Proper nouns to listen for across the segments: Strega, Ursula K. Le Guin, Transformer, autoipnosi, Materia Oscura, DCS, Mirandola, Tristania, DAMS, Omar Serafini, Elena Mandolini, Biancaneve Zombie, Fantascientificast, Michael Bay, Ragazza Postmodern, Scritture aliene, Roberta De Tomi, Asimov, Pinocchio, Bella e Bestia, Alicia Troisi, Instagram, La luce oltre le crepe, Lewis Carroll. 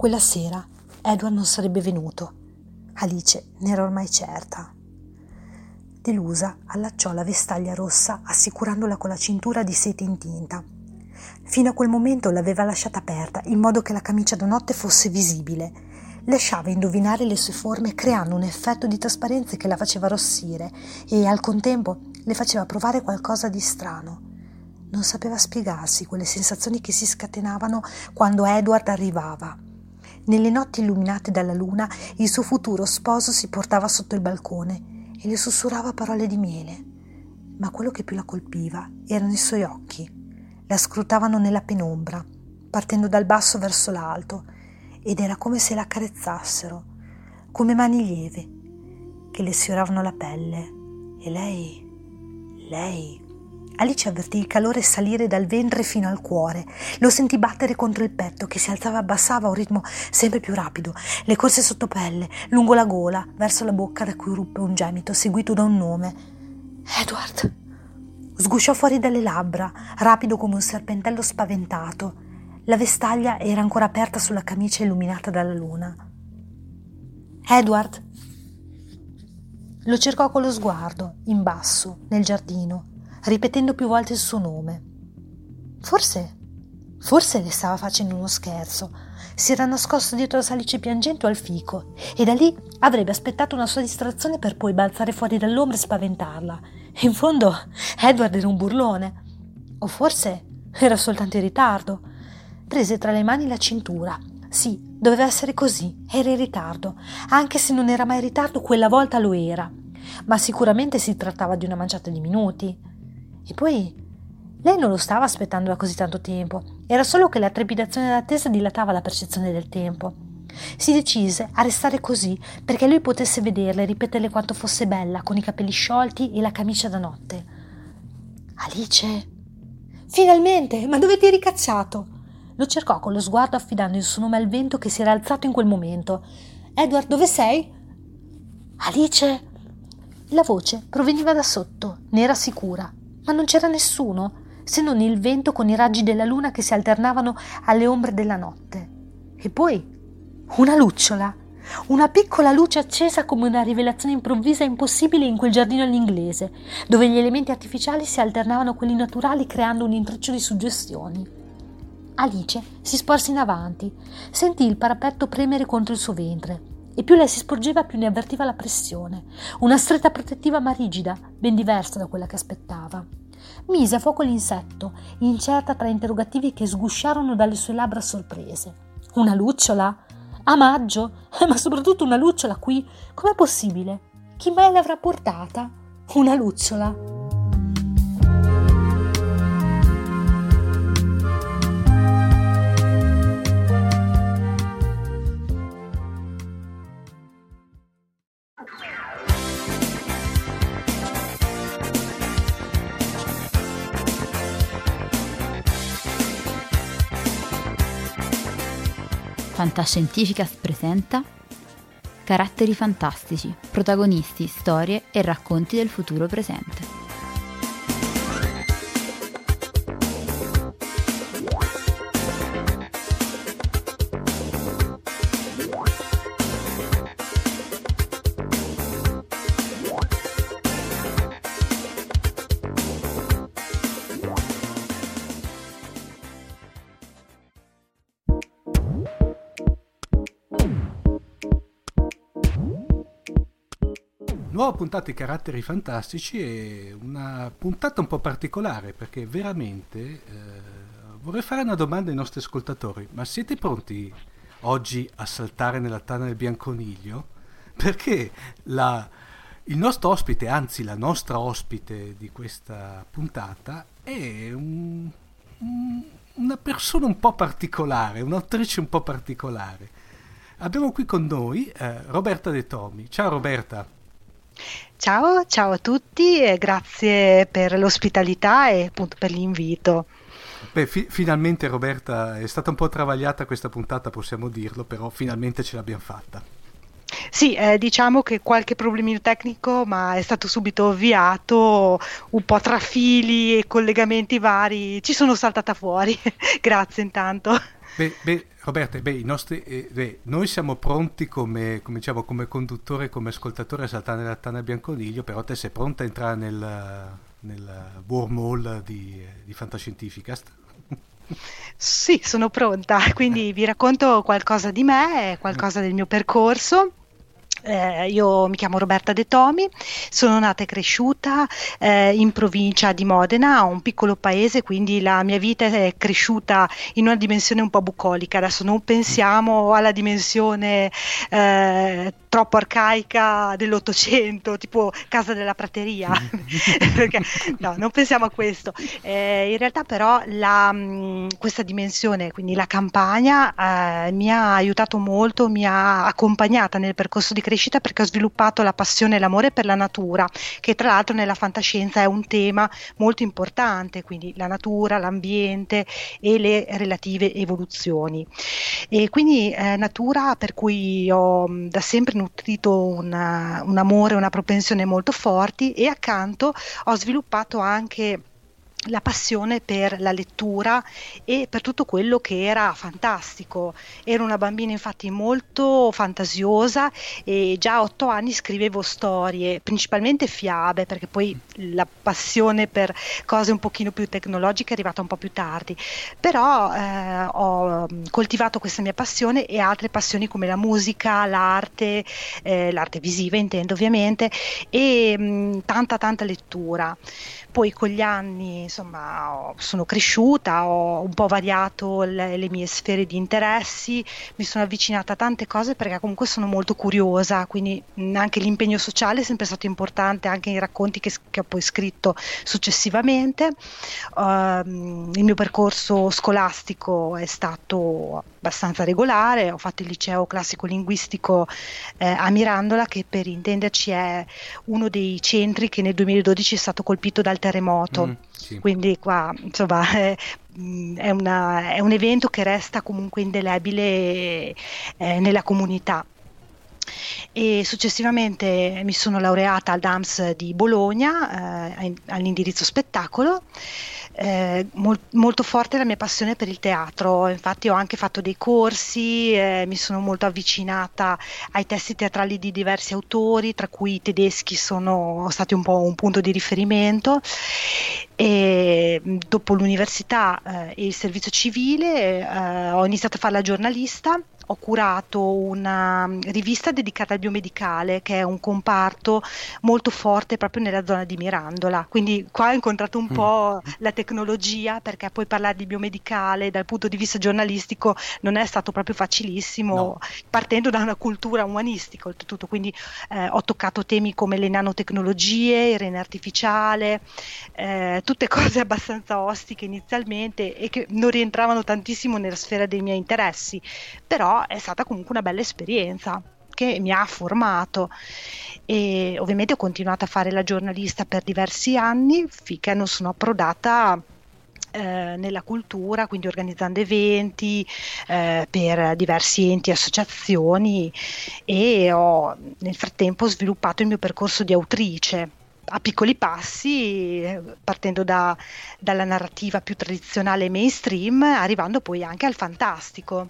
Quella sera Edward non sarebbe venuto, Alice ne era ormai certa. Delusa allacciò la vestaglia rossa assicurandola con la cintura di seta intinta. Fino a quel momento l'aveva lasciata aperta in modo che la camicia da notte fosse visibile. Lasciava indovinare le sue forme creando un effetto di trasparenza che la faceva arrossire e al contempo le faceva provare qualcosa di strano. Non sapeva spiegarsi quelle sensazioni che si scatenavano quando Edward arrivava. Nelle notti illuminate dalla luna il suo futuro sposo si portava sotto il balcone e le sussurrava parole di miele. Ma quello che più la colpiva erano i suoi occhi. La scrutavano nella penombra, partendo dal basso verso l'alto, ed era come se la carezzassero, come mani lieve, che le sfioravano la pelle. E lei... Alice avvertì il calore salire dal ventre fino al cuore. Lo sentì battere contro il petto, che si alzava e abbassava a un ritmo sempre più rapido. Le corse sottopelle, lungo la gola, verso la bocca da cui ruppe un gemito, seguito da un nome. Edward! Sgusciò fuori dalle labbra, rapido come un serpentello spaventato. La vestaglia era ancora aperta sulla camicia illuminata dalla luna. Edward lo cercò con lo sguardo, in basso, nel giardino, ripetendo più volte il suo nome. Forse le stava facendo uno scherzo. Si era nascosto dietro la salice piangente o al fico e da lì avrebbe aspettato una sua distrazione per poi balzare fuori dall'ombra e spaventarla. In fondo, Edward era un burlone. O forse era soltanto in ritardo. Prese tra le mani la cintura. Sì, doveva essere così, era in ritardo. Anche se non era mai in ritardo, quella volta lo era. Ma sicuramente si trattava di una manciata di minuti. E poi, lei non lo stava aspettando da così tanto tempo. Era solo che la trepidazione dell'attesa dilatava la percezione del tempo. Si decise a restare così perché lui potesse vederla e ripeterle quanto fosse bella, con i capelli sciolti e la camicia da notte. Alice! Finalmente! Ma dove ti eri cacciato? Lo cercò con lo sguardo affidando il suo nome al vento che si era alzato in quel momento. «Edward, dove sei?» «Alice!» La voce proveniva da sotto, ne era sicura, ma non c'era nessuno, se non il vento con i raggi della luna che si alternavano alle ombre della notte. E poi una lucciola, una piccola luce accesa come una rivelazione improvvisa e impossibile in quel giardino all'inglese, dove gli elementi artificiali si alternavano a quelli naturali creando un intreccio di suggestioni. Alice si sporse in avanti, sentì il parapetto premere contro il suo ventre e più lei si sporgeva più ne avvertiva la pressione, una stretta protettiva ma rigida, ben diversa da quella che aspettava. Mise a fuoco l'insetto, incerta tra interrogativi che sgusciarono dalle sue labbra sorprese. Una lucciola? A maggio? Ma soprattutto una lucciola qui? Com'è possibile? Chi mai l'avrà portata? Una lucciola? Fantascientificast presenta Caratteri fantastici, protagonisti, storie e racconti del futuro presente. Nuova puntata di Caratteri Fantastici è una puntata un po' particolare perché veramente vorrei fare una domanda ai nostri ascoltatori. Ma siete pronti oggi a saltare nella tana del bianconiglio? Perché il nostro ospite, anzi la nostra ospite di questa puntata è una persona un po' particolare, un'autrice un po' particolare. Abbiamo qui con noi Roberta De Tomi. Ciao Roberta! Ciao a tutti e grazie per l'ospitalità e appunto per l'invito. Beh, finalmente Roberta, è stata un po' travagliata questa puntata, possiamo dirlo, però finalmente ce l'abbiamo fatta. Sì, diciamo che qualche problemino tecnico, ma è stato subito ovviato, un po' tra fili e collegamenti vari, ci sono saltata fuori. Grazie intanto. Beh, Roberta, noi siamo pronti come conduttore, come ascoltatore a saltare nella tana bianconiglio, però te sei pronta a entrare nel wormhole di Fantascientificast? Sì, sono pronta, quindi vi racconto qualcosa di me, qualcosa del mio percorso. Io mi chiamo Roberta De Tomi, sono nata e cresciuta in provincia di Modena, un piccolo paese, quindi la mia vita è cresciuta in una dimensione un po' bucolica. Adesso non pensiamo alla dimensione troppo arcaica dell'Ottocento, tipo Casa della Prateria, perché no, non pensiamo a questo. In realtà però questa dimensione, quindi la campagna, mi ha aiutato molto, mi ha accompagnata nel percorso di crescita, perché ho sviluppato la passione e l'amore per la natura, che tra l'altro nella fantascienza è un tema molto importante, quindi la natura, l'ambiente e le relative evoluzioni. E quindi natura, per cui ho da sempre nutrito un amore, una propensione molto forti, e accanto ho sviluppato anche la passione per la lettura e per tutto quello che era fantastico. Ero una bambina infatti molto fantasiosa e già a 8 anni scrivevo storie, principalmente fiabe, perché poi la passione per cose un pochino più tecnologiche è arrivata un po' più tardi, però ho coltivato questa mia passione e altre passioni come la musica, l'arte, l'arte visiva intendo ovviamente, e tanta lettura. Poi con gli anni insomma sono cresciuta, ho un po' variato le mie sfere di interessi, mi sono avvicinata a tante cose perché comunque sono molto curiosa, quindi anche l'impegno sociale è sempre stato importante, anche i racconti che ho poi scritto successivamente. Il mio percorso scolastico è stato abbastanza regolare, ho fatto il liceo classico linguistico a Mirandola, che per intenderci è uno dei centri che nel 2012 è stato colpito dal terremoto. Sì. Quindi qua insomma è un evento che resta comunque indelebile nella comunità. E successivamente mi sono laureata al DAMS di Bologna all'indirizzo spettacolo. Molto forte la mia passione per il teatro, infatti ho anche fatto dei corsi, mi sono molto avvicinata ai testi teatrali di diversi autori, tra cui i tedeschi sono stati un po' un punto di riferimento, e dopo l'università e il servizio civile ho iniziato a fare la giornalista. Ho curato una rivista dedicata al biomedicale, che è un comparto molto forte proprio nella zona di Mirandola, quindi qua ho incontrato un po' la tecnologia, perché poi parlare di biomedicale dal punto di vista giornalistico non è stato proprio facilissimo, no, partendo da una cultura umanistica oltretutto, quindi ho toccato temi come le nanotecnologie, il rene artificiale, tutte cose abbastanza ostiche inizialmente e che non rientravano tantissimo nella sfera dei miei interessi, però è stata comunque una bella esperienza che mi ha formato. E ovviamente ho continuato a fare la giornalista per diversi anni finché non sono approdata nella cultura, quindi organizzando eventi per diversi enti e associazioni, e ho nel frattempo sviluppato il mio percorso di autrice a piccoli passi, partendo dalla narrativa più tradizionale mainstream, arrivando poi anche al fantastico.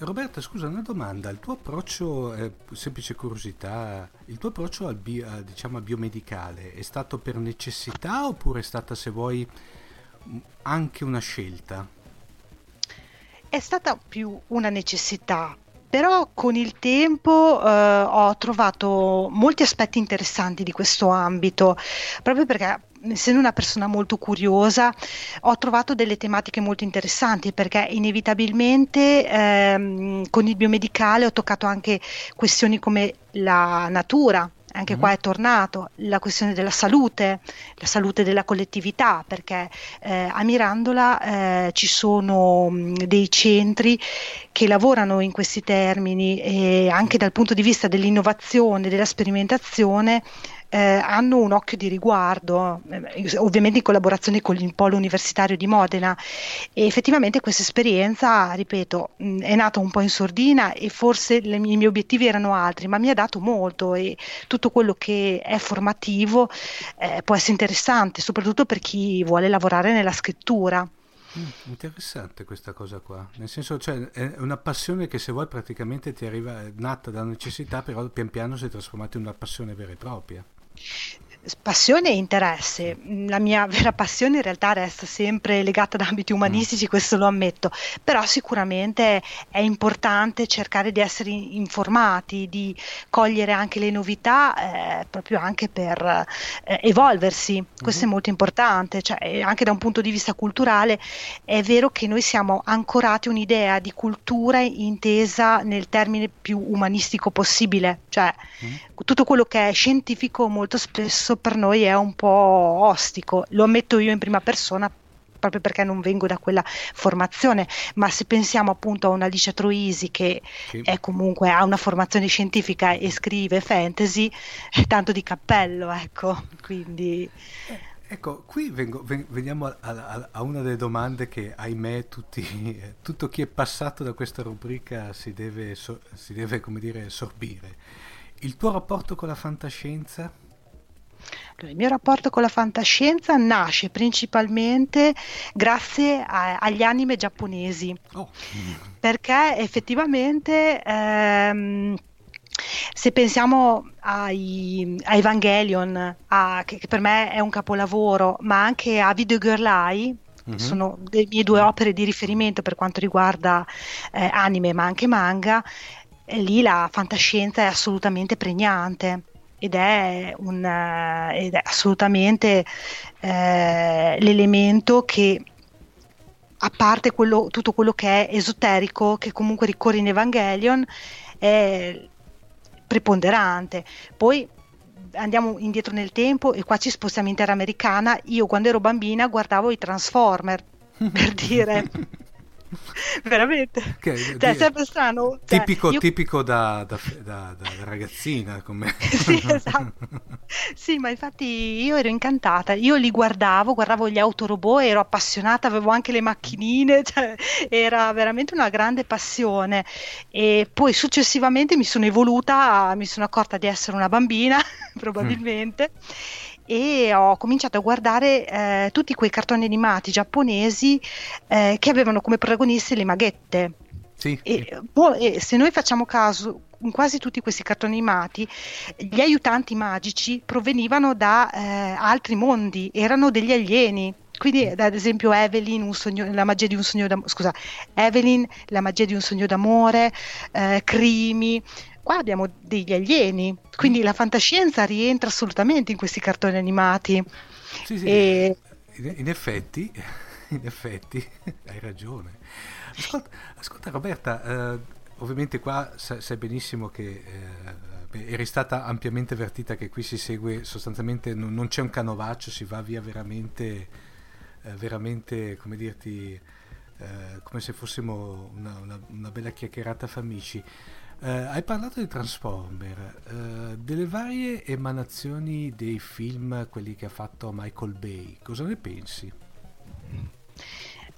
Roberta, scusa, una domanda. Il tuo approccio, semplice curiosità, il tuo approccio al biomedicale è stato per necessità oppure è stata, se vuoi, anche una scelta? È stata più una necessità, però con il tempo ho trovato molti aspetti interessanti di questo ambito, proprio perché, essendo una persona molto curiosa, ho trovato delle tematiche molto interessanti, perché inevitabilmente con il biomedicale ho toccato anche questioni come la natura, anche qua è tornato, la questione della salute, la salute della collettività, perché a Mirandola ci sono dei centri che lavorano in questi termini, e anche dal punto di vista dell'innovazione, della sperimentazione, hanno un occhio di riguardo, ovviamente in collaborazione con il polo universitario di Modena, e effettivamente questa esperienza, ripeto, è nata un po' in sordina e forse i miei obiettivi erano altri, ma mi ha dato molto, e tutto quello che è formativo può essere interessante, soprattutto per chi vuole lavorare nella scrittura. Interessante questa cosa qua, nel senso, cioè, è una passione che, se vuoi, praticamente ti arriva, è nata da necessità, però pian piano si è trasformata in una passione vera e propria. Passione e interesse. La mia vera passione in realtà resta sempre legata ad ambiti umanistici, questo lo ammetto, però sicuramente è importante cercare di essere informati, di cogliere anche le novità, proprio anche per evolversi, questo è molto importante, cioè, anche da un punto di vista culturale è vero che noi siamo ancorati a un'idea di cultura intesa nel termine più umanistico possibile, cioè tutto quello che è scientifico molto spesso per noi è un po' ostico, lo ammetto io in prima persona proprio perché non vengo da quella formazione, ma se pensiamo appunto a una Alicia Troisi che è comunque, ha una formazione scientifica e scrive fantasy, è tanto di cappello, ecco, quindi... Ecco, qui veniamo a una delle domande che, ahimè, tutto chi è passato da questa rubrica si deve, come dire, sorbire. Il tuo rapporto con la fantascienza? Il mio rapporto con la fantascienza nasce principalmente grazie agli anime giapponesi, perché effettivamente se pensiamo a Evangelion, che per me è un capolavoro, ma anche a Video Girl Eye, sono le mie due opere di riferimento per quanto riguarda anime ma anche manga, lì la fantascienza è assolutamente pregnante. Ed è assolutamente l'elemento che, a parte tutto quello che è esoterico, che comunque ricorre in Evangelion, è preponderante. Poi andiamo indietro nel tempo e qua ci spostiamo in terra americana. Io, quando ero bambina, guardavo i Transformer, per dire... veramente, è sempre strano, cioè, tipico da ragazzina come sì, esatto. Sì, ma infatti io ero incantata, io li guardavo gli autorobot, ero appassionata, avevo anche le macchinine, cioè, era veramente una grande passione, e poi successivamente mi sono evoluta, mi sono accorta di essere una bambina probabilmente, e ho cominciato a guardare tutti quei cartoni animati giapponesi che avevano come protagoniste le maghette. E se noi facciamo caso, in quasi tutti questi cartoni animati gli aiutanti magici provenivano da altri mondi, erano degli alieni. Quindi, ad esempio, Evelyn, la magia di un sogno d'amore, Crimi. Qua abbiamo degli alieni, quindi la fantascienza rientra assolutamente in questi cartoni animati. Sì, e... in effetti, hai ragione. Ascolta Roberta, ovviamente qua sai benissimo che eri stata ampiamente avvertita che qui si segue sostanzialmente, non c'è un canovaccio, si va via veramente, come dirti, come se fossimo una bella chiacchierata fra amici. Hai parlato di Transformer, delle varie emanazioni dei film, quelli che ha fatto Michael Bay. Cosa ne pensi?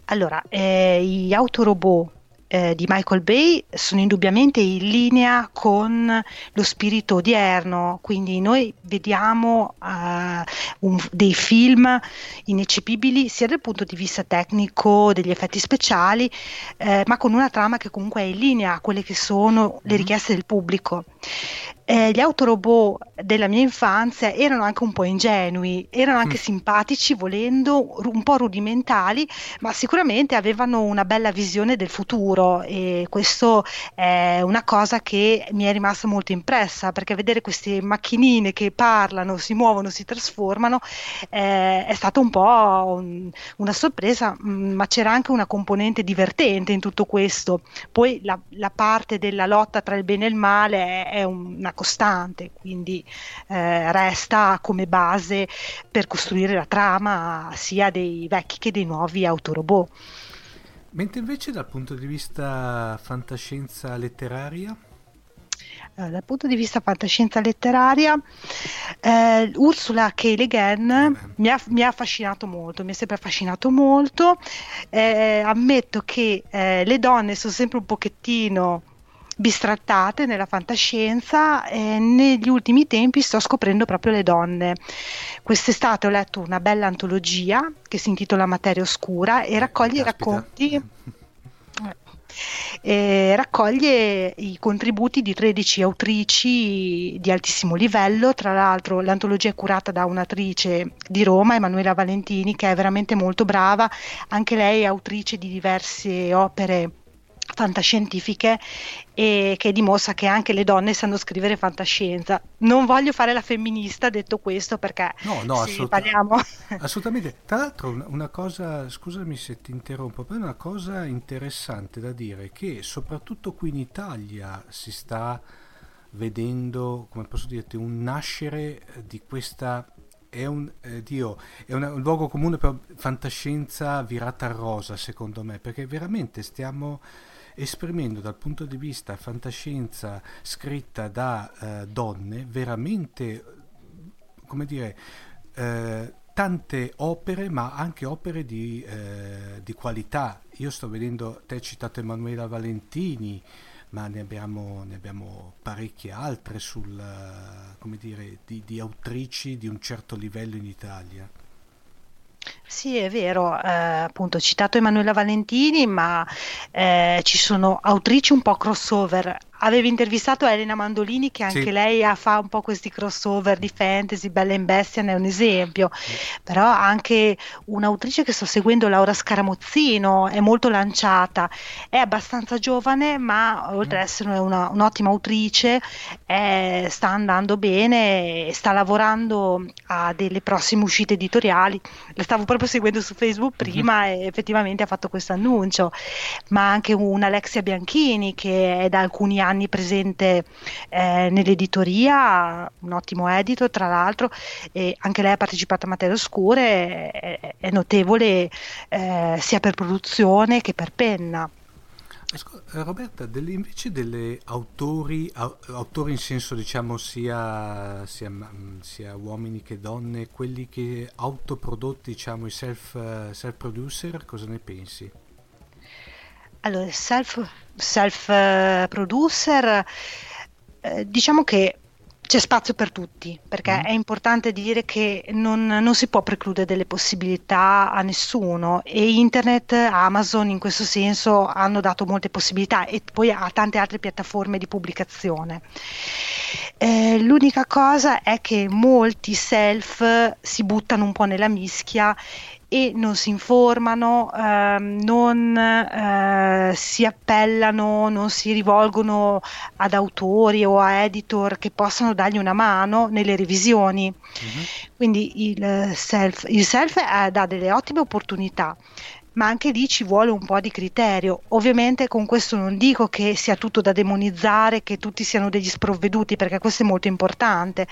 Allora, gli autorobot di Michael Bay sono indubbiamente in linea con lo spirito odierno, quindi noi vediamo dei film ineccepibili sia dal punto di vista tecnico, degli effetti speciali, ma con una trama che comunque è in linea a quelle che sono le richieste del pubblico. Gli autorobot della mia infanzia erano anche un po' ingenui, erano anche simpatici, volendo un po' rudimentali, ma sicuramente avevano una bella visione del futuro, e questo è una cosa che mi è rimasta molto impressa, perché vedere queste macchinine che parlano, si muovono, si trasformano è stata un po' una sorpresa, ma c'era anche una componente divertente in tutto questo. Poi la parte della lotta tra il bene e il male è una costante, quindi resta come base per costruire la trama sia dei vecchi che dei nuovi autorobot. Mentre invece dal punto di vista fantascienza letteraria? Dal punto di vista fantascienza letteraria, Ursula K. Le Guin mi ha affascinato molto, mi è sempre affascinato molto. Ammetto che le donne sono sempre un pochettino bistrattate nella fantascienza, e negli ultimi tempi sto scoprendo proprio le donne. Quest'estate ho letto una bella antologia che si intitola Materia Oscura e raccoglie raccoglie i contributi di 13 autrici di altissimo livello. Tra l'altro l'antologia è curata da un'attrice di Roma, Emanuela Valentini, che è veramente molto brava, anche lei è autrice di diverse opere fantascientifiche e che dimostra che anche le donne sanno scrivere fantascienza. Non voglio fare la femminista, detto questo, perché parliamo assolutamente. Tra l'altro una cosa, scusami se ti interrompo, però una cosa interessante da dire è che soprattutto qui in Italia si sta vedendo, come posso dirti, un nascere di questa è un luogo comune per fantascienza virata a rosa, secondo me, perché veramente stiamo esprimendo dal punto di vista fantascienza scritta da donne veramente, come dire, tante opere, ma anche opere di qualità. Io sto vedendo, te hai citato Emanuela Valentini, ma ne abbiamo parecchie altre di autrici di un certo livello in Italia. Sì, è vero, appunto ho citato Emanuela Valentini, ma ci sono autrici un po' crossover. Avevo intervistato Elena Mandolini, che anche lei fa un po' questi crossover di fantasy, Bella e Bestia ne è un esempio, però anche un'autrice che sto seguendo, Laura Scaramozzino, è molto lanciata, è abbastanza giovane, ma oltre ad essere un'ottima autrice, sta andando bene, sta lavorando a delle prossime uscite editoriali. La stavo proprio seguendo su Facebook prima e effettivamente ha fatto questo annuncio, ma anche un'Alexia Bianchini, che è da alcuni anni presente nell'editoria, un ottimo edito tra l'altro, e anche lei ha partecipato a Materie Oscure, è notevole sia per produzione che per penna. Roberta, invece delle autori in senso, diciamo, sia uomini che donne, quelli che autoprodotti, diciamo i self producer, cosa ne pensi? Allora, self producer, diciamo che c'è spazio per tutti, perché è importante dire che non si può precludere delle possibilità a nessuno, e internet, Amazon in questo senso hanno dato molte possibilità, e poi a tante altre piattaforme di pubblicazione. L'unica cosa è che molti self si buttano un po' nella mischia e non si informano, non si appellano, non si rivolgono ad autori o a editor che possano dargli una mano nelle revisioni. Quindi il self dà delle ottime opportunità, ma anche lì ci vuole un po' di criterio. Ovviamente con questo non dico che sia tutto da demonizzare, che tutti siano degli sprovveduti, perché questo è molto importante.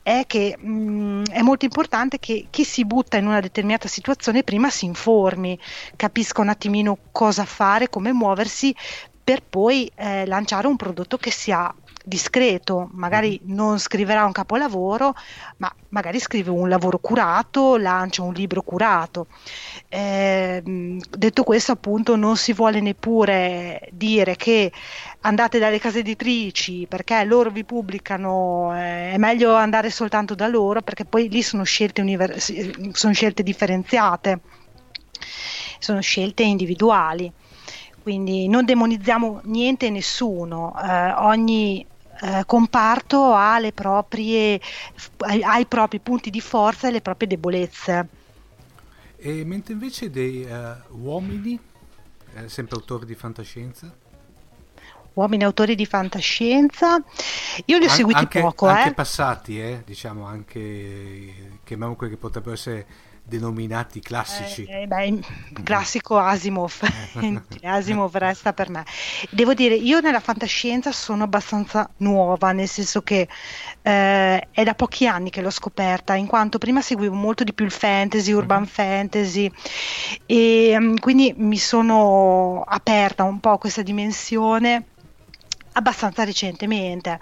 È che è molto importante che chi si butta in una determinata situazione prima si informi, capisca un attimino cosa fare, come muoversi, per poi lanciare un prodotto che sia discreto, magari non scriverà un capolavoro, ma magari scrive un lavoro curato, lancia un libro curato. Detto questo, appunto, non si vuole neppure dire che andate dalle case editrici perché loro vi pubblicano, è meglio andare soltanto da loro, perché poi lì sono scelte differenziate, sono scelte individuali. Quindi non demonizziamo niente e nessuno, ogni comparto ha le proprie, ha i propri punti di forza e le proprie debolezze. E mentre invece dei uomini, sempre autori di fantascienza? Uomini autori di fantascienza, io li ho seguiti anche, poco. Anche passati, diciamo, anche chiamiamo quelli che potrebbero essere denominati classici. Classico Asimov. Asimov resta per me. Devo dire, io nella fantascienza sono abbastanza nuova, nel senso che è da pochi anni che l'ho scoperta, in quanto prima seguivo molto di più il fantasy, urban fantasy, e quindi mi sono aperta un po' questa dimensione abbastanza recentemente.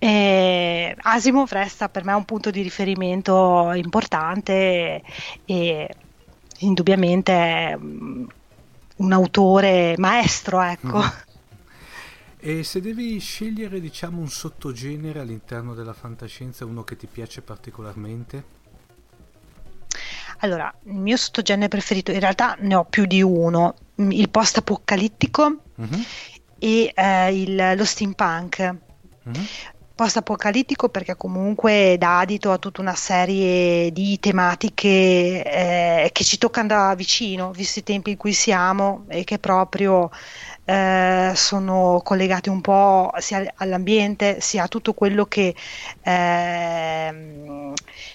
Asimov resta per me un punto di riferimento importante e indubbiamente è un autore maestro, ecco. E se devi scegliere, diciamo, un sottogenere all'interno della fantascienza, uno che ti piace particolarmente? Allora, il mio sottogenere preferito, in realtà ne ho più di uno, il post apocalittico e lo steampunk. Post-apocalittico perché comunque dà adito a tutta una serie di tematiche che ci toccano da vicino, visti i tempi in cui siamo, e che proprio sono collegate un po' sia all'ambiente sia a tutto quello che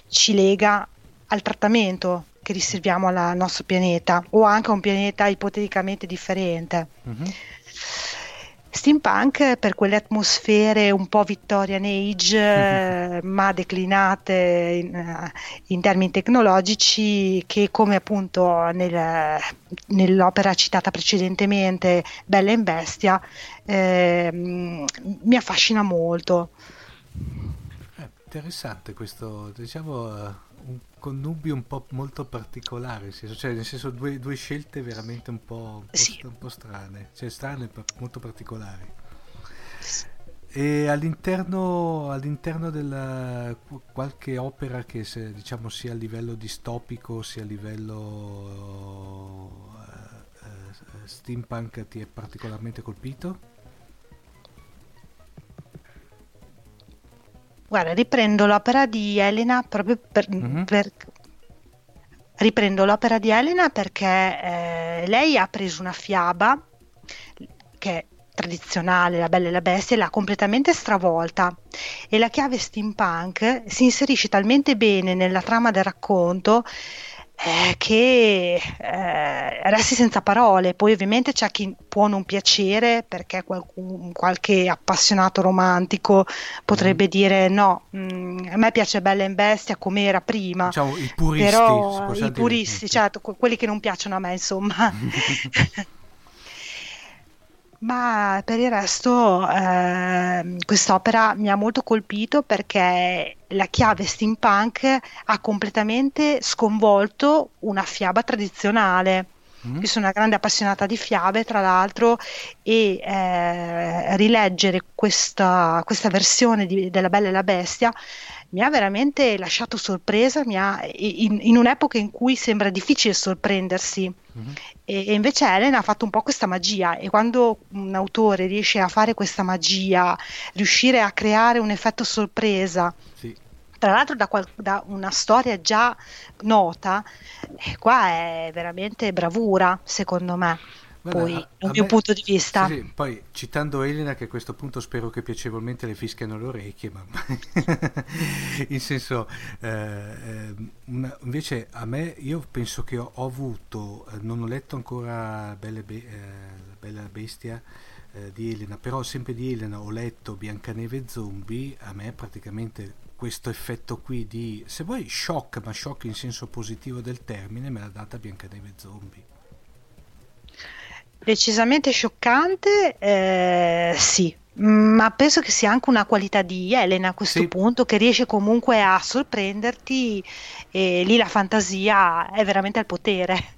ci lega al trattamento che riserviamo al nostro pianeta, o anche a un pianeta ipoteticamente differente. Steampunk per quelle atmosfere un po' Victorian Age, ma declinate in termini tecnologici, che, come appunto nell'opera citata precedentemente, Bella e Bestia, mi affascina molto. Interessante questo, diciamo, un connubio un po' molto particolare, nel senso due scelte veramente un po' strane, cioè strane molto particolari. E all'interno della qualche opera che, se, diciamo, sia a livello distopico sia a livello steampunk, ti è particolarmente colpito? Guarda, riprendo l'opera di Elena perché lei ha preso una fiaba che è tradizionale, La Bella e la Bestia, e l'ha completamente stravolta, e la chiave steampunk si inserisce talmente bene nella trama del racconto che resti senza parole. Poi ovviamente c'è chi può non piacere, perché qualche appassionato romantico potrebbe dire no, a me piace Bella e Bestia come era prima, diciamo, i puristi, certo, quelli che non piacciono a me, insomma. Ma per il resto quest'opera mi ha molto colpito perché la chiave steampunk ha completamente sconvolto una fiaba tradizionale. Io sono una grande appassionata di fiabe, tra l'altro, e rileggere questa versione della Bella e la Bestia mi ha veramente lasciato sorpresa, in un'epoca in cui sembra difficile sorprendersi, e invece Elena ha fatto un po' questa magia, e quando un autore riesce a fare questa magia, riuscire a creare un effetto sorpresa, tra l'altro da una storia già nota, qua è veramente bravura, secondo me. Poi, dal mio punto di vista, sì, poi citando Elena, che a questo punto spero che piacevolmente le fischiano le orecchie, ma in senso invece a me, io penso che ho avuto, non ho letto ancora Bella Bestia di Elena, però sempre di Elena ho letto Biancaneve Zombie. A me praticamente questo effetto qui di, se vuoi, shock, ma shock in senso positivo del termine, me l'ha data Biancaneve Zombie. Decisamente scioccante, sì, ma penso che sia anche una qualità di Elena a questo punto, che riesce comunque a sorprenderti, e lì la fantasia è veramente al potere.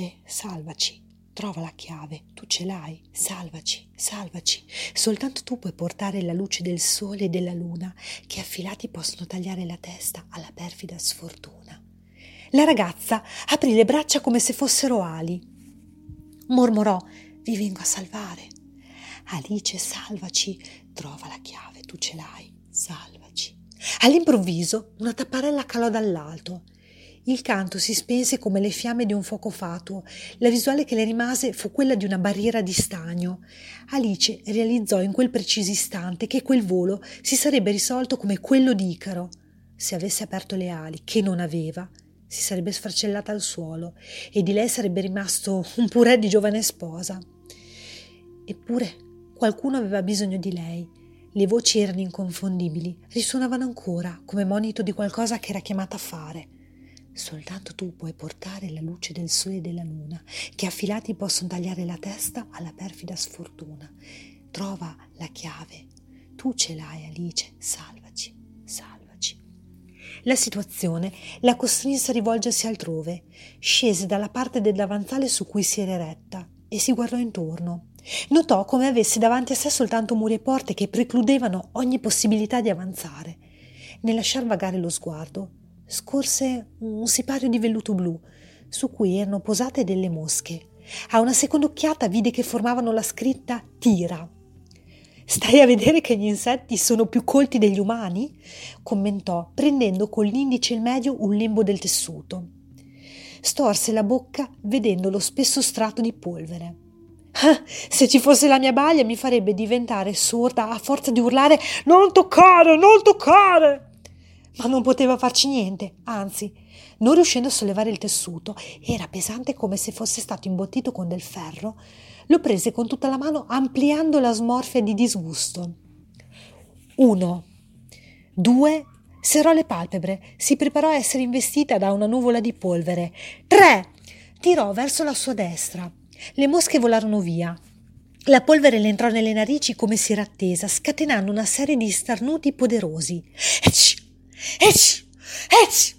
dice: salvaci, trova la chiave, tu ce l'hai, salvaci, salvaci. Soltanto tu puoi portare la luce del sole e della luna, che affilati possono tagliare la testa alla perfida sfortuna. La ragazza aprì le braccia come se fossero ali. Mormorò: vi vengo a salvare. Alice, salvaci, trova la chiave, tu ce l'hai, salvaci. All'improvviso una tapparella calò dall'alto. Il canto si spense come le fiamme di un fuoco fatuo. La visuale che le rimase fu quella di una barriera di stagno. Alice realizzò in quel preciso istante che quel volo si sarebbe risolto come quello di Icaro. Se avesse aperto le ali, che non aveva, si sarebbe sfracellata al suolo e di lei sarebbe rimasto un purè di giovane sposa. Eppure qualcuno aveva bisogno di lei. Le voci erano inconfondibili, risuonavano ancora come monito di qualcosa che era chiamata a fare. Soltanto tu puoi portare la luce del sole e della luna, che affilati possono tagliare la testa alla perfida sfortuna. Trova la chiave, tu ce l'hai, Alice, salvaci, salvaci. La situazione la costrinse a rivolgersi altrove. Scese dalla parte del davanzale su cui si era eretta e si guardò intorno. Notò come avesse davanti a sé soltanto muri e porte che precludevano ogni possibilità di avanzare. Nel lasciar vagare lo sguardo, scorse un sipario di velluto blu su cui erano posate delle mosche. A una seconda occhiata vide che formavano la scritta «Tira». «Stai a vedere che gli insetti sono più colti degli umani?» commentò, prendendo con l'indice e il medio un lembo del tessuto. Storse la bocca vedendo lo spesso strato di polvere. «Ah, se ci fosse la mia baglia mi farebbe diventare sorda a forza di urlare «Non toccare, non toccare!» Ma non poteva farci niente, anzi, non riuscendo a sollevare il tessuto, era pesante come se fosse stato imbottito con del ferro. Lo prese con tutta la mano, ampliando la smorfia di disgusto. 1, 2, serrò le palpebre, si preparò a essere investita da una nuvola di polvere. 3, tirò verso la sua destra. Le mosche volarono via. La polvere le entrò nelle narici come si era attesa, scatenando una serie di starnuti poderosi. Ecci! Ecci! Ecci!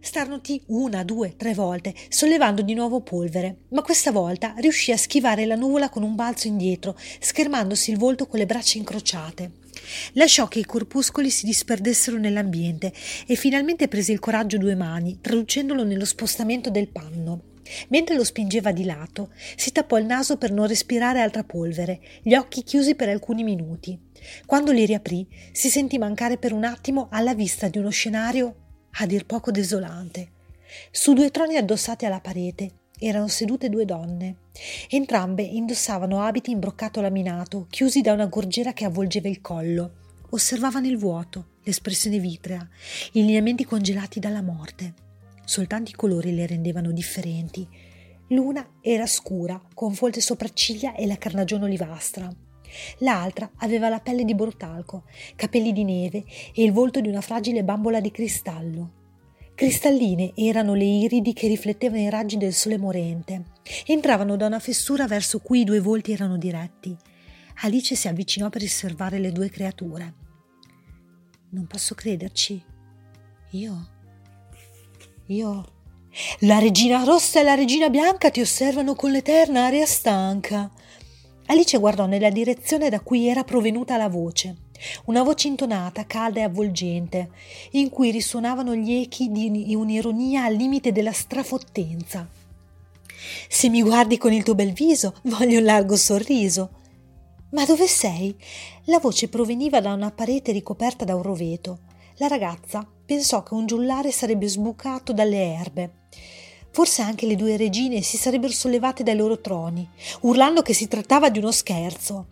Starnutì 1, 2, 3 volte, sollevando di nuovo polvere, ma questa volta riuscì a schivare la nuvola con un balzo indietro, schermandosi il volto con le braccia incrociate. Lasciò che i corpuscoli si disperdessero nell'ambiente e finalmente prese il coraggio a due mani, traducendolo nello spostamento del panno. Mentre lo spingeva di lato, si tappò il naso per non respirare altra polvere, gli occhi chiusi per alcuni minuti. Quando li riaprì, si sentì mancare per un attimo alla vista di uno scenario a dir poco desolante. Su due troni addossati alla parete erano sedute due donne. Entrambe indossavano abiti in broccato laminato, chiusi da una gorgiera che avvolgeva il collo. Osservavano il vuoto, l'espressione vitrea, i lineamenti congelati dalla morte. Soltanto i colori le rendevano differenti. L'una era scura, con folte sopracciglia e la carnagione olivastra. L'altra aveva la pelle di bortalco, capelli di neve e il volto di una fragile bambola di cristallo. Cristalline erano le iridi che riflettevano i raggi del sole morente. Entravano da una fessura verso cui i due volti erano diretti. Alice si avvicinò per osservare le due creature. «Non posso crederci. Io... La regina rossa e la regina bianca ti osservano con l'eterna aria stanca». Alice guardò nella direzione da cui era provenuta la voce, una voce intonata, calda e avvolgente, in cui risuonavano gli echi di un'ironia al limite della strafottenza. «Se mi guardi con il tuo bel viso, voglio un largo sorriso. Ma dove sei?» La voce proveniva da una parete ricoperta da un roveto. La ragazza pensò che un giullare sarebbe sbucato dalle erbe. Forse anche le due regine si sarebbero sollevate dai loro troni, urlando che si trattava di uno scherzo.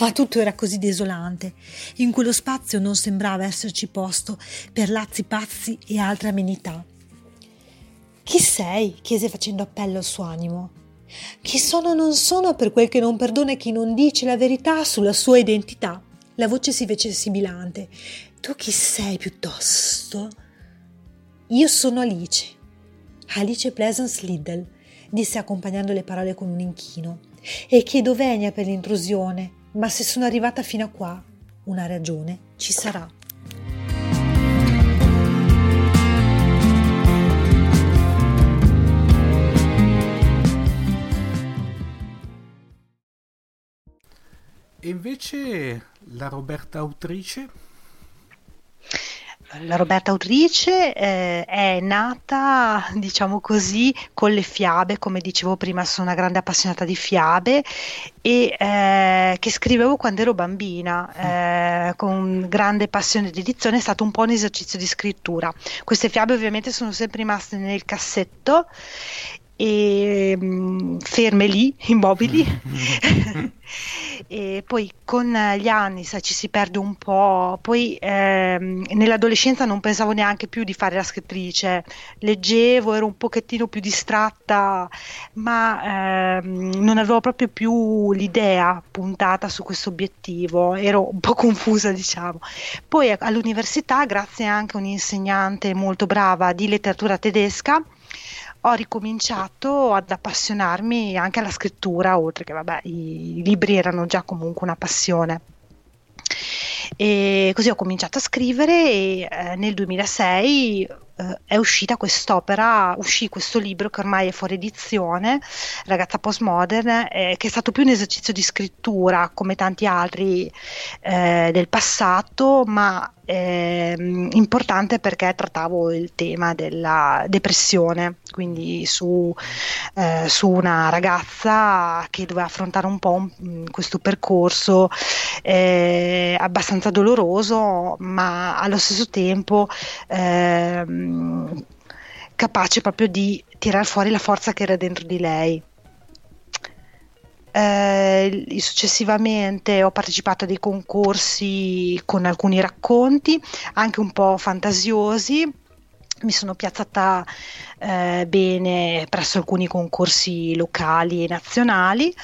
Ma tutto era così desolante. In quello spazio non sembrava esserci posto per lazzi pazzi e altre amenità. «Chi sei?» chiese facendo appello al suo animo. «Chi sono non sono per quel che non perdona e chi non dice la verità sulla sua identità». La voce si fece sibilante. «Tu chi sei piuttosto?» «Io sono Alice. Alice Pleasance Liddell», disse accompagnando le parole con un inchino, «e chiedo venia per l'intrusione, ma se sono arrivata fino a qua, una ragione ci sarà». E invece la Roberta autrice? La Roberta autrice è nata, diciamo così, con le fiabe. Come dicevo prima, sono una grande appassionata di fiabe e che scrivevo quando ero bambina, con grande passione di edizione. È stato un po' un esercizio di scrittura. Queste fiabe ovviamente sono sempre rimaste nel cassetto e ferme lì, immobili. E poi con gli anni, sai, ci si perde un po'. Poi nell'adolescenza non pensavo neanche più di fare la scrittrice, leggevo, ero un pochettino più distratta, ma non avevo proprio più l'idea puntata su questo obiettivo, ero un po' confusa, diciamo. Poi all'università, grazie anche a un'insegnante molto brava di letteratura tedesca, ho ricominciato ad appassionarmi anche alla scrittura, oltre che, vabbè, i libri erano già comunque una passione. E così ho cominciato a scrivere e nel 2006 è uscita quest'opera, uscì questo libro che ormai è fuori edizione, Ragazza Postmodern, che è stato più un esercizio di scrittura come tanti altri del passato, ma importante perché trattavo il tema della depressione, quindi su una ragazza che doveva affrontare un po' questo percorso abbastanza doloroso, ma allo stesso tempo capace proprio di tirar fuori la forza che era dentro di lei. Successivamente ho partecipato a dei concorsi con alcuni racconti anche un po' fantasiosi, mi sono piazzata bene presso alcuni concorsi locali e nazionali.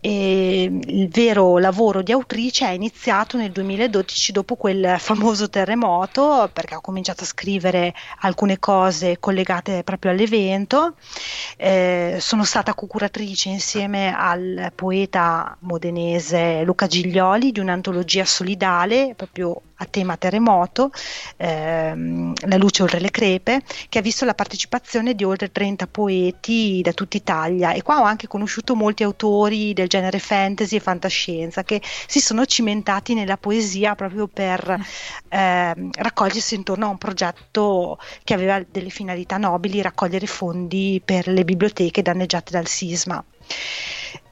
E il vero lavoro di autrice è iniziato nel 2012, dopo quel famoso terremoto, perché ho cominciato a scrivere alcune cose collegate proprio all'evento. Sono stata co-curatrice insieme al poeta modenese Luca Giglioli di un'antologia solidale proprio a tema terremoto, La luce oltre le crepe, che ha visto la partecipazione di oltre 30 poeti da tutta Italia, e qua ho anche conosciuto molti autori del genere fantasy e fantascienza che si sono cimentati nella poesia proprio per raccogliersi intorno a un progetto che aveva delle finalità nobili: raccogliere fondi per le biblioteche danneggiate dal sisma.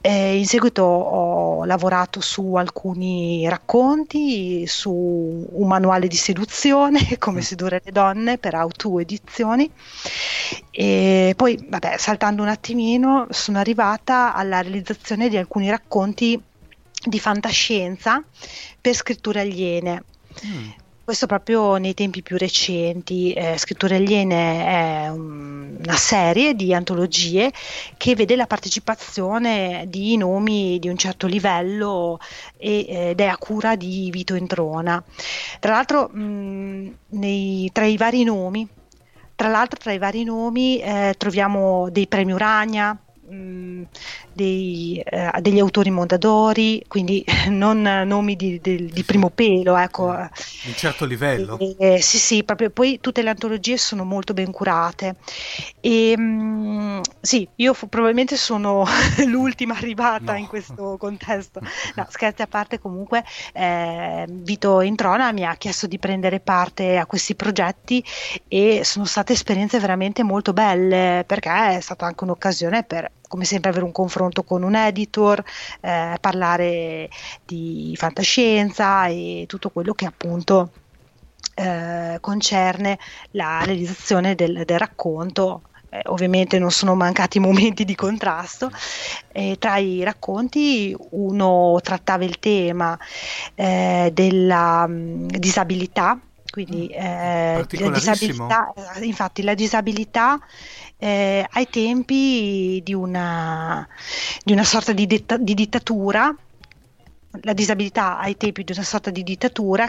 In seguito ho lavorato su alcuni racconti, su un manuale di seduzione, come sedurre le donne, per Auto Edizioni, e poi, vabbè, saltando un attimino, sono arrivata alla realizzazione di alcuni racconti di fantascienza per Scritture aliene. Questo proprio nei tempi più recenti. Scritture aliene è una serie di antologie che vede la partecipazione di nomi di un certo livello ed è a cura di Vito Introna. Tra l'altro, tra i vari nomi troviamo dei premi Urania, degli autori Mondadori, quindi non nomi di primo pelo, ecco, di un certo livello. Sì, proprio. Poi tutte le antologie sono molto ben curate e sì, io probabilmente sono l'ultima arrivata, no, in questo contesto. No, scherzi a parte, comunque Vito Introna mi ha chiesto di prendere parte a questi progetti e sono state esperienze veramente molto belle, perché è stata anche un'occasione per, come sempre, avere un confronto con un editor, parlare di fantascienza e tutto quello che appunto concerne la realizzazione del racconto. Ovviamente non sono mancati momenti di contrasto. Tra i racconti uno trattava il tema della disabilità, quindi la disabilità ai tempi di una sorta di dittatura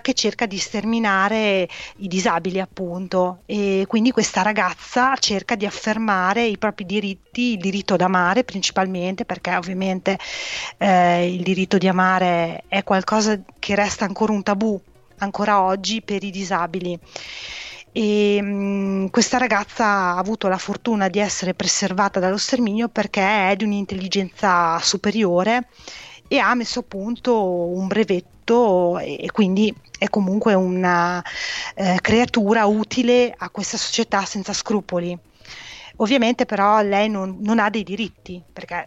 che cerca di sterminare i disabili, appunto, e quindi questa ragazza cerca di affermare i propri diritti, il diritto ad amare principalmente, perché ovviamente il diritto di amare è qualcosa che resta ancora un tabù ancora oggi per i disabili. E questa ragazza ha avuto la fortuna di essere preservata dallo sterminio perché è di un'intelligenza superiore e ha messo a punto un brevetto e quindi è comunque una creatura utile a questa società senza scrupoli. Ovviamente però lei non ha dei diritti, perché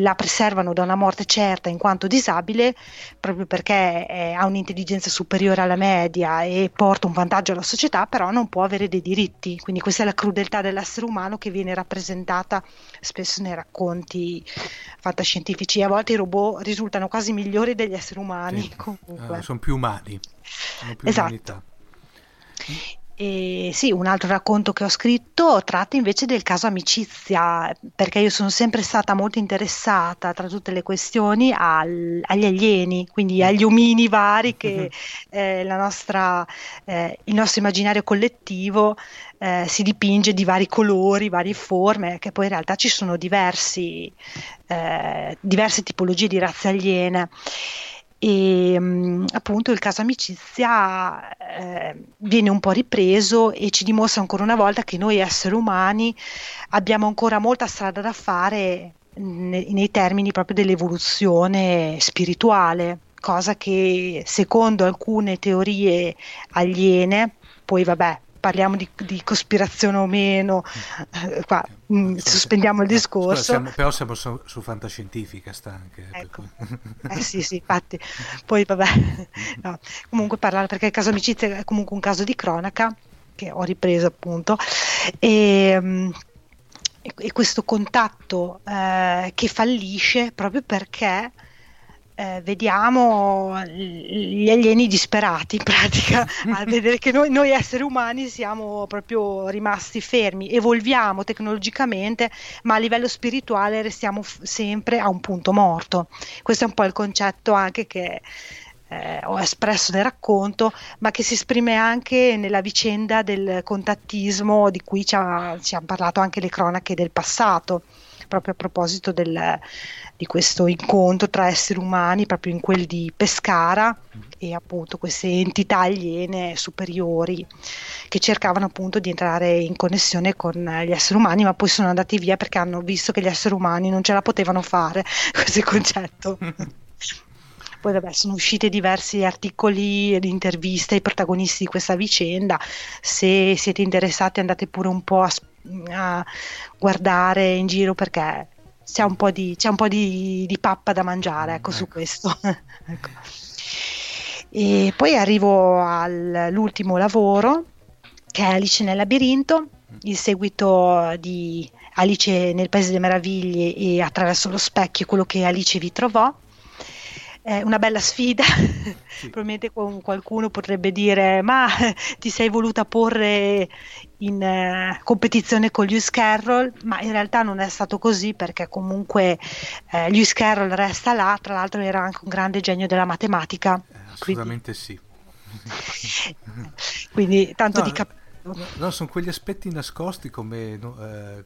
la preservano da una morte certa in quanto disabile, proprio perché ha un'intelligenza superiore alla media e porta un vantaggio alla società, però non può avere dei diritti. Quindi questa è la crudeltà dell'essere umano che viene rappresentata spesso nei racconti fantascientifici. A volte i robot risultano quasi migliori degli esseri umani. Sì. Comunque. Sono più umani, hanno più umanità. E sì, un altro racconto che ho scritto tratta invece del caso Amicizia, perché io sono sempre stata molto interessata, tra tutte le questioni, agli alieni, quindi agli omini vari che il nostro immaginario collettivo si dipinge di vari colori, varie forme, che poi in realtà ci sono diverse tipologie di razze aliene. E appunto il caso Amicizia viene un po' ripreso e ci dimostra ancora una volta che noi esseri umani abbiamo ancora molta strada da fare nei termini proprio dell'evoluzione spirituale, cosa che secondo alcune teorie aliene, poi vabbè parliamo di cospirazione o meno, qua sospendiamo il discorso. Però siamo su Fantascientificast anche. Ecco. Sì, infatti. Poi vabbè. No. Comunque parlare, perché il caso Amicizia è comunque un caso di cronaca che ho ripreso appunto. E questo contatto che fallisce proprio perché vediamo gli alieni disperati in pratica a vedere che noi esseri umani siamo proprio rimasti fermi, evolviamo tecnologicamente ma a livello spirituale restiamo sempre a un punto morto. Questo è un po' il concetto anche che ho espresso nel racconto, ma che si esprime anche nella vicenda del contattismo di cui ci hanno parlato anche le cronache del passato, proprio a proposito di questo incontro tra esseri umani proprio in quel di Pescara e appunto queste entità aliene superiori che cercavano appunto di entrare in connessione con gli esseri umani, ma poi sono andati via perché hanno visto che gli esseri umani non ce la potevano fare, questo è il concetto. Poi vabbè, sono uscite diversi articoli ed interviste ai protagonisti di questa vicenda, se siete interessati andate pure un po' a guardare in giro, perché c'è un po' di pappa da mangiare, ecco. Su questo. Ecco. E poi arrivo all'ultimo lavoro, che è Alice nel Labirinto, il seguito di Alice nel Paese delle Meraviglie e Attraverso lo specchio, quello che Alice vi trovò. Una bella sfida, sì. Probabilmente qualcuno potrebbe dire ma ti sei voluta porre in competizione con Lewis Carroll, ma in realtà non è stato così, perché comunque Lewis Carroll resta là, tra l'altro era anche un grande genio della matematica. Assolutamente quindi. Sì. Quindi tanto di capire. No, sono quegli aspetti nascosti come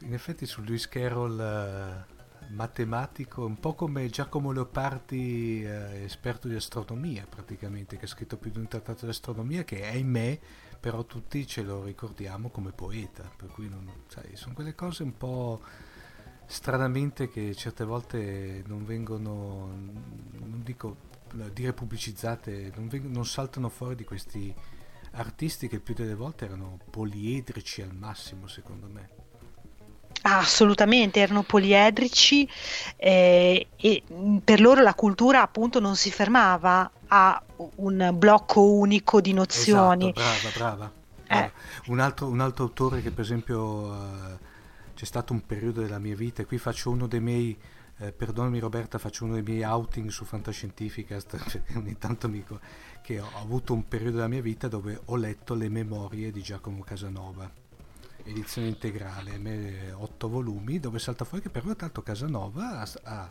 in effetti su Lewis Carroll... matematico, un po' come Giacomo Leopardi, esperto di astronomia praticamente, che ha scritto più di un trattato di astronomia, che ahimè però tutti ce lo ricordiamo come poeta, per cui sono quelle cose un po' stranamente che certe volte non vengono, non dico dire pubblicizzate, non saltano fuori di questi artisti che più delle volte erano poliedrici al massimo, secondo me. Assolutamente, erano poliedrici e per loro la cultura appunto non si fermava a un blocco unico di nozioni. Esatto, brava. Un altro autore che per esempio c'è stato un periodo della mia vita, e qui faccio uno dei miei perdonami Roberta, faccio uno dei miei outing su Fantascientificast, ogni tanto che ho avuto un periodo della mia vita dove ho letto le memorie di Giacomo Casanova, edizione integrale, 8 volumi, dove salta fuori che però tanto Casanova ha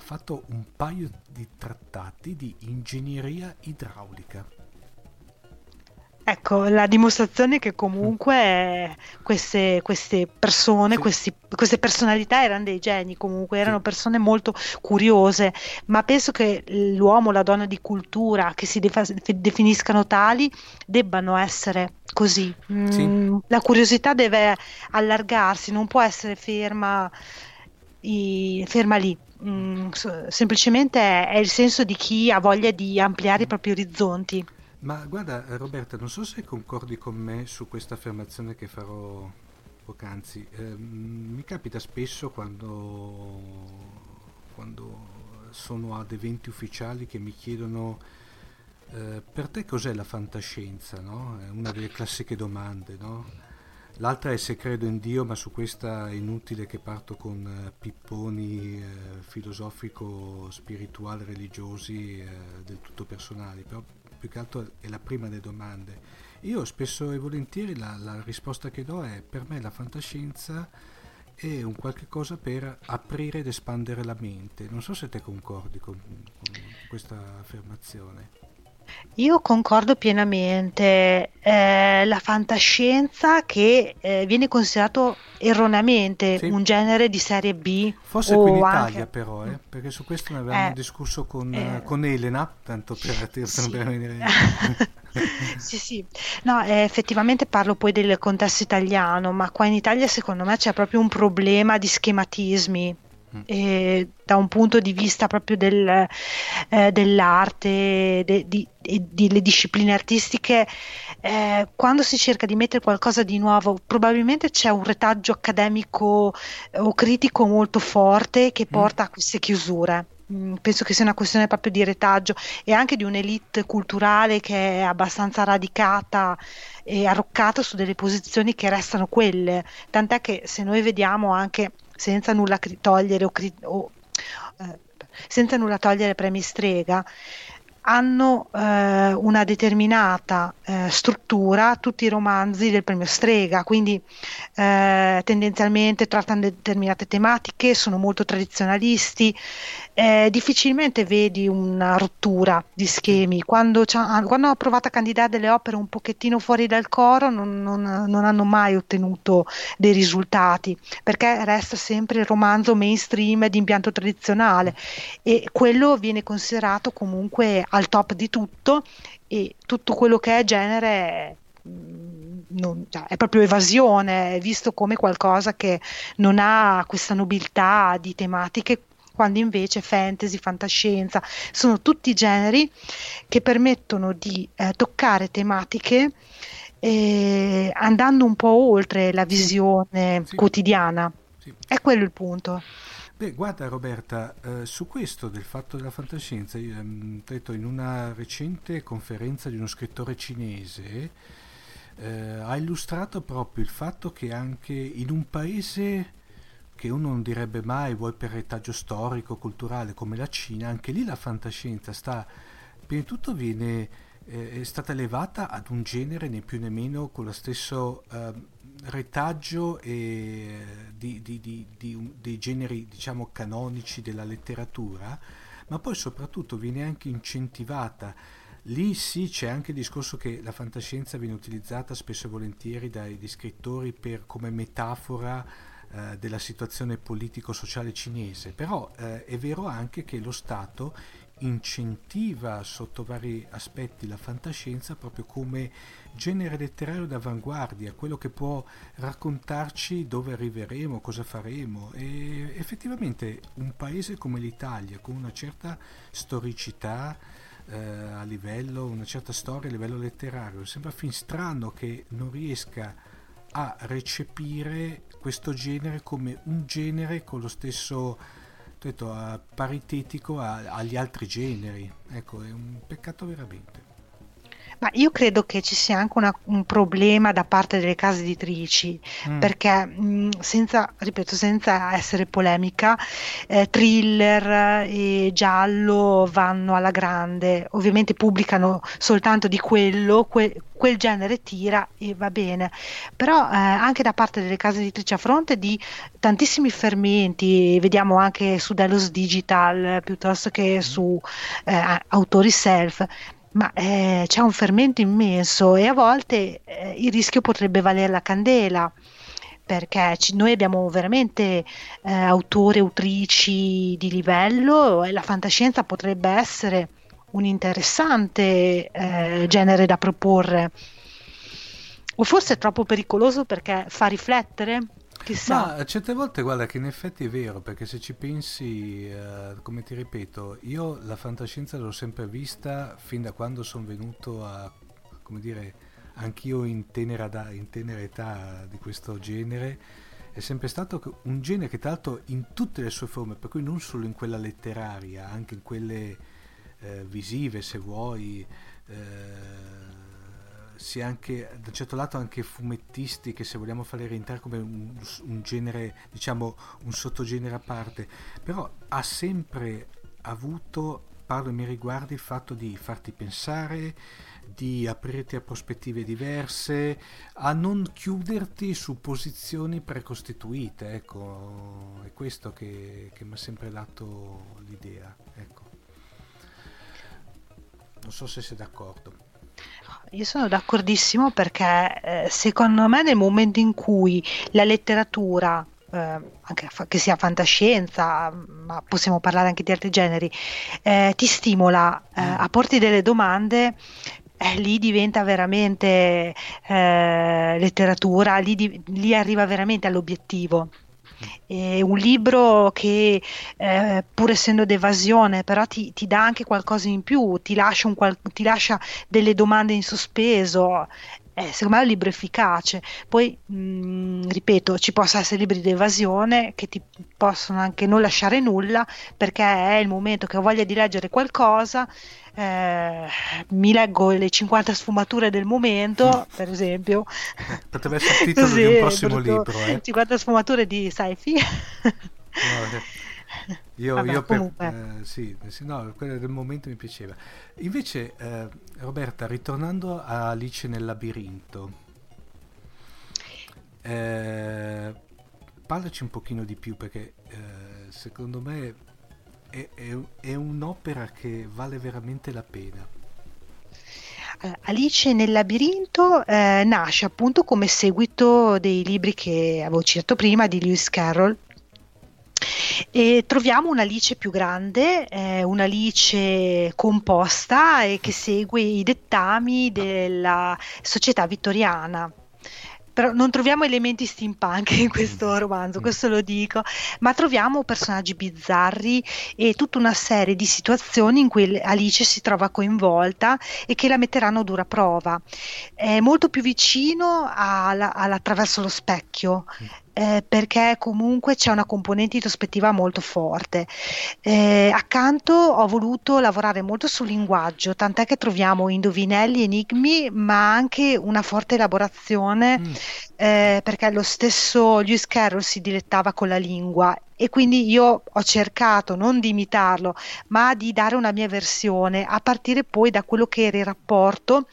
fatto un paio di trattati di ingegneria idraulica. Ecco, la dimostrazione che comunque queste persone, sì. Queste personalità erano dei geni, comunque erano persone molto curiose, ma penso che l'uomo, la donna di cultura, che si definiscano tali, debbano essere così. La curiosità deve allargarsi, non può essere ferma lì. semplicemente è il senso di chi ha voglia di ampliare i propri orizzonti. Ma guarda Roberta, non so se concordi con me su questa affermazione che farò poc'anzi. Mi capita spesso quando sono ad eventi ufficiali che mi chiedono per te cos'è la fantascienza, no? È una delle classiche domande, no? L'altra è se credo in Dio, ma su questa è inutile che parto con pipponi filosofico-spirituali, religiosi, del tutto personali, però più che altro è la prima delle domande. Io spesso e volentieri la risposta che do è: per me la fantascienza è un qualche cosa per aprire ed espandere la mente. Non so se te concordi con questa affermazione. Io concordo pienamente. La fantascienza, che viene considerato erroneamente un genere di serie B, forse qui in Italia anche... però perché su questo ne avevamo discusso con Elena, tanto per venire. Sì. No, effettivamente parlo poi del contesto italiano, ma qua in Italia secondo me c'è proprio un problema di schematismi. E da un punto di vista proprio dell'arte, delle discipline artistiche, quando si cerca di mettere qualcosa di nuovo, probabilmente c'è un retaggio accademico o critico molto forte che porta a queste chiusure. Penso che sia una questione proprio di retaggio e anche di un'elite culturale che è abbastanza radicata e arroccata su delle posizioni che restano quelle, tant'è che se noi vediamo anche senza nulla togliere senza nulla togliere premi Strega, hanno una determinata struttura tutti i romanzi del premio Strega, quindi tendenzialmente trattano determinate tematiche, sono molto tradizionalisti, difficilmente vedi una rottura di schemi. Quando ho provato a candidare delle opere un pochettino fuori dal coro non hanno mai ottenuto dei risultati, perché resta sempre il romanzo mainstream di impianto tradizionale e quello viene considerato comunque al top di tutto, e tutto quello che è genere è proprio evasione, è visto come qualcosa che non ha questa nobiltà di tematiche, quando invece fantasy, fantascienza sono tutti generi che permettono di toccare tematiche andando un po' oltre la visione quotidiana. Sì. È quello il punto. Beh, guarda Roberta, su questo del fatto della fantascienza, io ho detto in una recente conferenza di uno scrittore cinese, ha illustrato proprio il fatto che anche in un paese che uno non direbbe mai, vuoi per retaggio storico, culturale, come la Cina, anche lì la fantascienza prima di tutto è stata elevata ad un genere, né più né meno, con lo stesso retaggio dei generi, diciamo, canonici della letteratura, ma poi soprattutto viene anche incentivata. Lì sì, c'è anche il discorso che la fantascienza viene utilizzata spesso e volentieri dagli scrittori come metafora della situazione politico-sociale cinese, però è vero anche che lo Stato incentiva sotto vari aspetti la fantascienza proprio come genere letterario d'avanguardia, quello che può raccontarci dove arriveremo, cosa faremo, e effettivamente un paese come l'Italia, con una certa storicità a livello, una certa storia a livello letterario, sembra fin strano che non riesca a recepire questo genere come un genere con lo stesso paritetico agli altri generi. Ecco, è un peccato veramente. Ma io credo che ci sia anche un problema da parte delle case editrici, perché senza essere polemica, thriller e giallo vanno alla grande, ovviamente pubblicano soltanto di quello, quel genere tira e va bene, però anche da parte delle case editrici, a fronte di tantissimi fermenti, vediamo anche su Delos Digital piuttosto che su autori self, ma c'è un fermento immenso e a volte il rischio potrebbe valere la candela, perché noi abbiamo veramente autori e autrici di livello e la fantascienza potrebbe essere un interessante genere da proporre, o forse è troppo pericoloso perché fa riflettere Chissà. Ma certe volte guarda che in effetti è vero, perché se ci pensi, come ti ripeto, io la fantascienza l'ho sempre vista fin da quando sono venuto a, come dire, anch'io in tenera età di questo genere. È sempre stato un genere che tra l'altro in tutte le sue forme, per cui non solo in quella letteraria, anche in quelle visive se vuoi, sia anche da un certo lato anche fumettistiche se vogliamo farle rientrare come un genere, diciamo un sottogenere a parte, però ha sempre avuto, parlo e mi riguardi, il fatto di farti pensare, di aprirti a prospettive diverse, a non chiuderti su posizioni precostituite, ecco, è questo che mi ha sempre dato l'idea, ecco. Non so se sei d'accordo. Io sono d'accordissimo, perché secondo me nel momento in cui la letteratura, anche che sia fantascienza, ma possiamo parlare anche di altri generi, ti stimola a porti delle domande, lì diventa veramente letteratura, lì arriva veramente all'obiettivo. È un libro che pur essendo d'evasione però ti dà anche qualcosa in più, ti lascia delle domande in sospeso. Secondo me è un libro efficace. Poi ripeto, ci possono essere libri di evasione che ti possono anche non lasciare nulla, perché è il momento che ho voglia di leggere qualcosa, mi leggo le 50 sfumature del momento, per esempio. Potrebbe essere il titolo di un prossimo libro, 50 sfumature di sci-fi. No, io comunque sì, no, quello del momento mi piaceva. Invece Roberta, ritornando a Alice nel Labirinto, parlaci un pochino di più, perché secondo me è un'opera che vale veramente la pena. Alice nel Labirinto nasce appunto come seguito dei libri che avevo citato prima di Lewis Carroll, e troviamo un'Alice più grande, un'Alice composta e che segue i dettami della società vittoriana. Però non troviamo elementi steampunk in questo romanzo, questo lo dico, ma troviamo personaggi bizzarri e tutta una serie di situazioni in cui Alice si trova coinvolta e che la metteranno a dura prova. È molto più vicino all'Attraverso lo specchio, perché comunque c'è una componente introspettiva molto forte. Accanto ho voluto lavorare molto sul linguaggio, tant'è che troviamo indovinelli, enigmi, ma anche una forte elaborazione, perché lo stesso Lewis Carroll si dilettava con la lingua, e quindi io ho cercato non di imitarlo, ma di dare una mia versione, a partire poi da quello che era il rapporto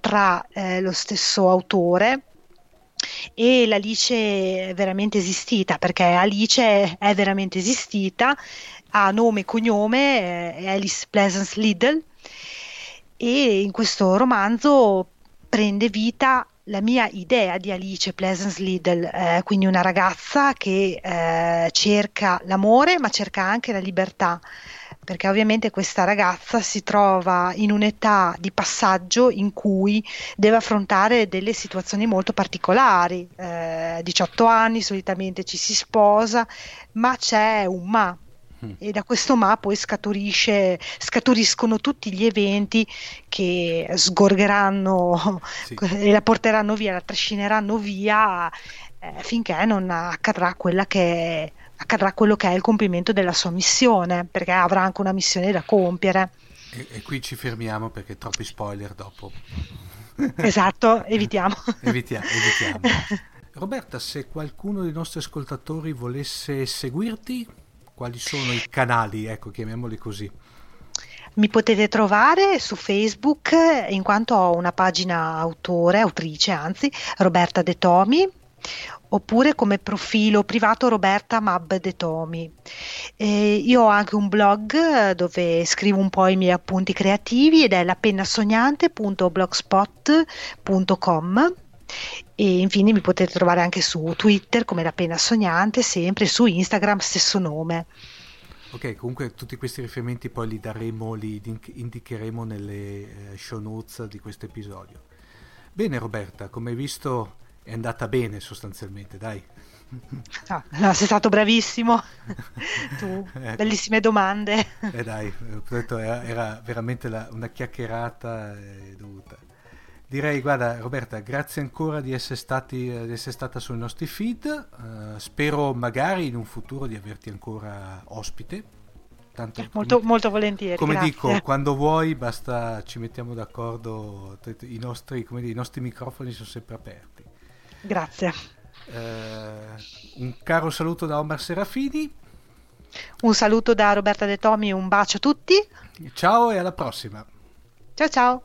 tra lo stesso autore e l'Alice veramente esistita, perché Alice è veramente esistita, ha nome e cognome, è Alice Pleasance Liddell, e in questo romanzo prende vita la mia idea di Alice Pleasance Liddell, quindi una ragazza che cerca l'amore ma cerca anche la libertà, perché ovviamente questa ragazza si trova in un'età di passaggio in cui deve affrontare delle situazioni molto particolari. 18 anni, solitamente ci si sposa, ma c'è un ma, e da questo ma poi scaturiscono tutti gli eventi che sgorgeranno e la porteranno via, la trascineranno via, finché non accadrà quello che è il compimento della sua missione, perché avrà anche una missione da compiere. E qui ci fermiamo, perché troppi spoiler dopo. Esatto, evitiamo. Roberta, se qualcuno dei nostri ascoltatori volesse seguirti, quali sono i canali, ecco, chiamiamoli così? Mi potete trovare su Facebook, in quanto ho una pagina autrice, Roberta De Tomi, oppure come profilo privato Roberta Mab De Tomi. Io ho anche un blog dove scrivo un po' i miei appunti creativi, ed è lapennasognante.blogspot.com, e infine mi potete trovare anche su Twitter come lapennasognante, sempre su Instagram stesso nome. Ok, comunque tutti questi riferimenti poi li indicheremo nelle show notes di questo episodio. Bene Roberta, come hai visto è andata bene sostanzialmente, dai. No, no, sei stato bravissimo. Tu, ecco. Bellissime domande. Dai, era veramente una chiacchierata dovuta. Direi, guarda Roberta, grazie ancora di essere stata sui nostri feed. Spero magari in un futuro di averti ancora ospite. Tanto, molto, molto volentieri, come grazie. Dico, quando vuoi basta, ci mettiamo d'accordo, i nostri microfoni sono sempre aperti. Grazie. Un caro saluto da Omar Serafini, un saluto da Roberta De Tomi, un bacio a tutti, ciao e alla prossima. Ciao ciao.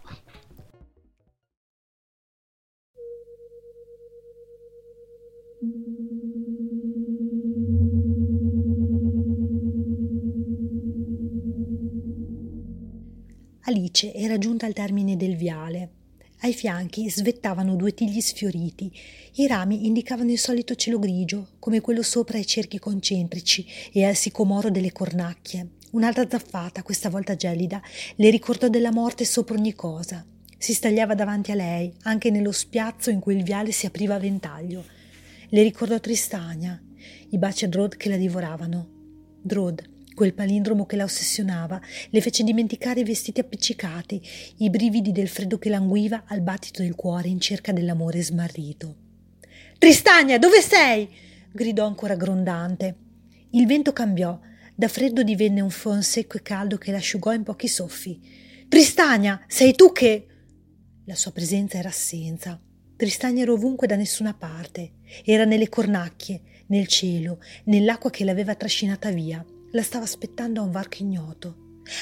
Alice era giunta al termine del viale. Ai fianchi svettavano due tigli sfioriti. I rami indicavano il solito cielo grigio, come quello sopra ai cerchi concentrici e al sicomoro delle cornacchie. Un'altra zaffata, questa volta gelida, le ricordò della morte sopra ogni cosa. Si stagliava davanti a lei, anche nello spiazzo in cui il viale si apriva a ventaglio. Le ricordò Tristania, i baci a Drod che la divoravano. Drod, quel palindromo che la ossessionava, le fece dimenticare i vestiti appiccicati, i brividi del freddo che languiva al battito del cuore in cerca dell'amore smarrito. «Tristania, dove sei?» gridò ancora grondante. Il vento cambiò, da freddo divenne un fron secco e caldo che l'asciugò in pochi soffi. «Tristania, sei tu che...» La sua presenza era assenza. Tristania era ovunque, da nessuna parte. Era nelle cornacchie, nel cielo, nell'acqua che l'aveva trascinata via. La stava aspettando a un varco ignoto.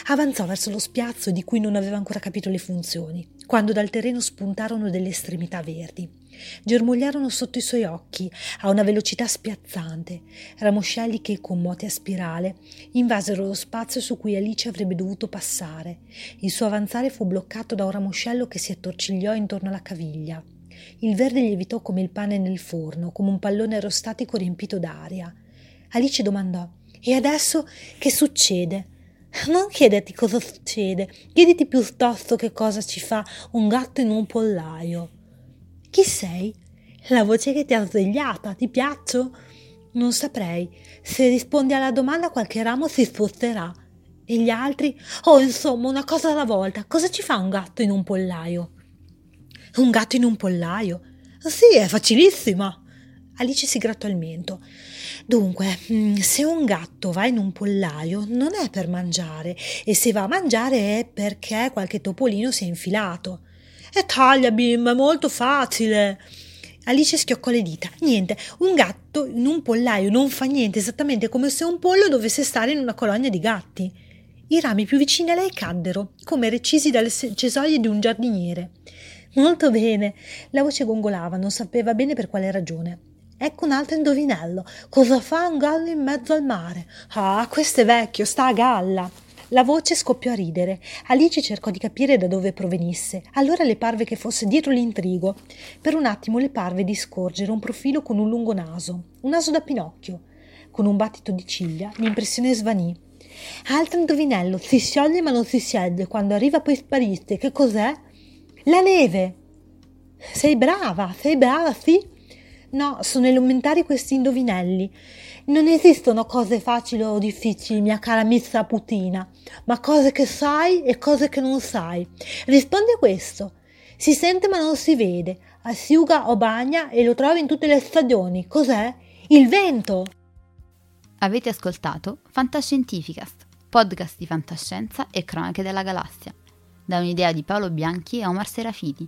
Avanzò verso lo spiazzo di cui non aveva ancora capito le funzioni, quando dal terreno spuntarono delle estremità verdi. Germogliarono sotto i suoi occhi a una velocità spiazzante, ramoscelli che, con mote a spirale, invasero lo spazio su cui Alice avrebbe dovuto passare. Il suo avanzare fu bloccato da un ramoscello che si attorcigliò intorno alla caviglia. Il verde lievitò come il pane nel forno, come un pallone aerostatico riempito d'aria. Alice domandò: «E adesso che succede?» «Non chiederti cosa succede, chiediti piuttosto che cosa ci fa un gatto in un pollaio.» «Chi sei? La voce che ti ha svegliata, ti piaccio?» «Non saprei. Se rispondi alla domanda qualche ramo si sposterà.» «E gli altri?» «Oh, insomma, una cosa alla volta. Cosa ci fa un gatto in un pollaio?» «Un gatto in un pollaio?» «Sì, è facilissima.» Alice si grattò il mento. «Dunque, se un gatto va in un pollaio non è per mangiare, e se va a mangiare è perché qualche topolino si è infilato.» «E taglia, bimba, è molto facile.» Alice schioccò le dita. «Niente, un gatto in un pollaio non fa niente, esattamente come se un pollo dovesse stare in una colonia di gatti.» I rami più vicini a lei caddero, come recisi dalle cesoie di un giardiniere. «Molto bene.» La voce gongolava, non sapeva bene per quale ragione. «Ecco un altro indovinello. Cosa fa un gallo in mezzo al mare?» «Ah, questo è vecchio, sta a galla.» La voce scoppiò a ridere. Alice cercò di capire da dove provenisse. Allora le parve che fosse dietro l'intrigo. Per un attimo le parve di scorgere un profilo con un lungo naso, un naso da Pinocchio. Con un battito di ciglia, l'impressione svanì. «Altro indovinello. Si scioglie ma non si siede. Quando arriva poi sparisce. Che cos'è?» «La neve.» Sei brava, sì.» «No, sono elementari questi indovinelli. Non esistono cose facili o difficili, mia cara Miss Putina, ma cose che sai e cose che non sai. Risponde questo. Si sente ma non si vede, asciuga o bagna e lo trovi in tutte le stagioni. Cos'è? Il vento!» Avete ascoltato Fantascientificast, podcast di fantascienza e cronache della galassia, da un'idea di Paolo Bianchi e Omar Serafiti,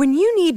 When you need